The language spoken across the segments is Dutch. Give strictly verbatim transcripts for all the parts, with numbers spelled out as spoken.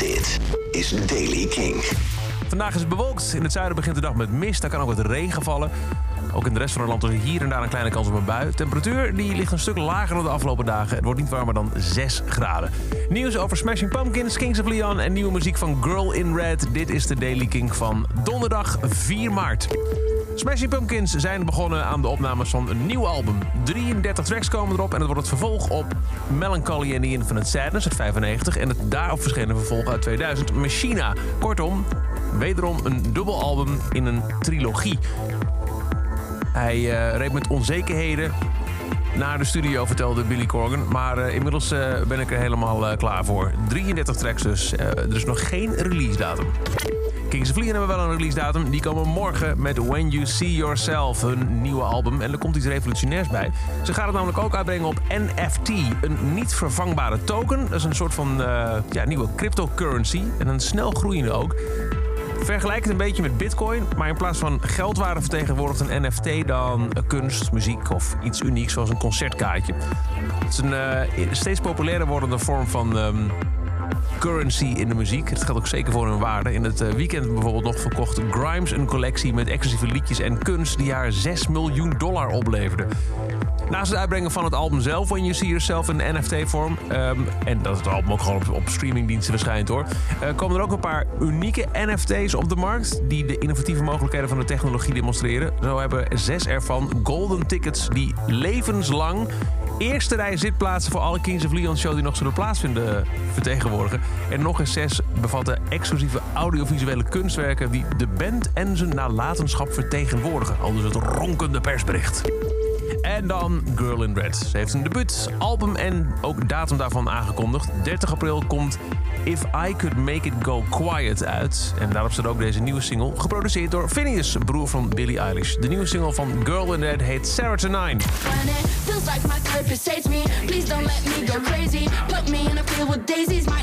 Dit is Daily King. Vandaag is het bewolkt. In het zuiden begint de dag met mist. Daar kan ook wat regen vallen. Ook in de rest van het land is hier en daar een kleine kans op een bui. Temperatuur die ligt een stuk lager dan de afgelopen dagen. Het wordt niet warmer dan zes graden. Nieuws over Smashing Pumpkins, Kings of Leon en nieuwe muziek van Girl in Red. Dit is de Daily King van donderdag vier maart. Smashing Pumpkins zijn begonnen aan de opnames van een nieuw album. drieëndertig tracks komen erop en het wordt het vervolg op Melancholy and the Infinite Sadness uit vijfennegentig... en het daarop verschenen vervolg uit tweeduizend, Machina. Kortom, wederom een dubbel album in een trilogie. Hij uh, reed met onzekerheden naar de studio, vertelde Billy Corgan. Maar uh, inmiddels uh, ben ik er helemaal uh, klaar voor. drieëndertig tracks dus. Uh, er is nog geen release datum. Kings of Leon hebben wel een release datum. Die komen morgen met When You See Yourself, hun nieuwe album. En er komt iets revolutionairs bij. Ze gaan het namelijk ook uitbrengen op N F T. Een niet vervangbare token. Dat is een soort van uh, ja, nieuwe cryptocurrency. En een snel groeiende ook. Vergelijk het een beetje met bitcoin, maar in plaats van geldwaarde vertegenwoordigt een N F T dan kunst, muziek of iets unieks zoals een concertkaartje. Het is een uh, steeds populairder wordende vorm van um, currency in de muziek. Het geldt ook zeker voor hun waarde. In het uh, weekend bijvoorbeeld nog verkocht Grimes een collectie met exclusieve liedjes en kunst die haar zes miljoen dollar opleverde. Naast het uitbrengen van het album zelf, When You See Yourself in N F T-vorm... Um, en dat het album ook gewoon op, op streamingdiensten verschijnt, hoor... Uh, komen er ook een paar unieke N F T's op de markt die de innovatieve mogelijkheden van de technologie demonstreren. Zo hebben zes ervan golden tickets die levenslang eerste rij zitplaatsen voor alle Kings of Leon show die nog zullen plaatsvinden vertegenwoordigen. En nog eens zes bevatten exclusieve audiovisuele kunstwerken die de band en zijn nalatenschap vertegenwoordigen. Al dus het ronkende persbericht. En dan Girl in Red. Ze heeft een debuut, album en ook datum daarvan aangekondigd. dertig april komt If I Could Make It Go Quiet uit. En daarop staat ook deze nieuwe single, geproduceerd door Phineas, broer van Billie Eilish. De nieuwe single van Girl in Red heet Sarah Tenine. Sarah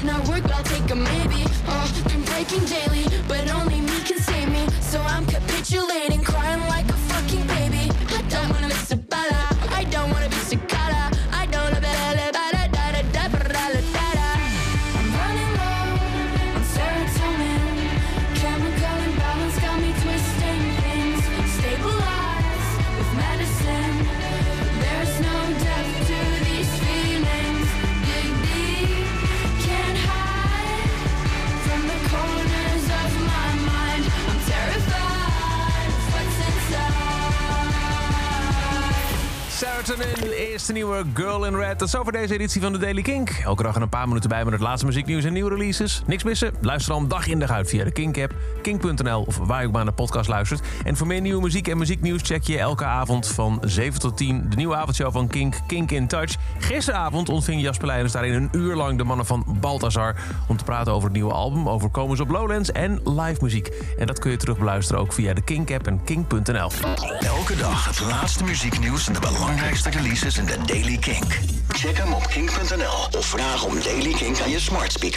is de nieuwe Girl in Red. Dat is over deze editie van de Daily Kink. Elke dag een paar minuten bij met het laatste muzieknieuws en nieuwe releases. Niks missen? Luister dan dag in dag uit via de Kink-app, kink punt n l of waar je ook maar naar de podcast luistert. En voor meer nieuwe muziek en muzieknieuws check je elke avond van zeven tot tien de nieuwe avondshow van Kink, Kink in Touch. Gisteravond ontving Jasper Leijens daarin een uur lang de mannen van Baltazar om te praten over het nieuwe album, over komens op Lowlands en live muziek. En dat kun je terug beluisteren ook via de Kink-app en kink punt n l. Elke dag het laatste muzieknieuws en de belangrijkste releases in de Daily Kink. Check hem op kink punt n l of vraag om Daily Kink aan je smart speaker.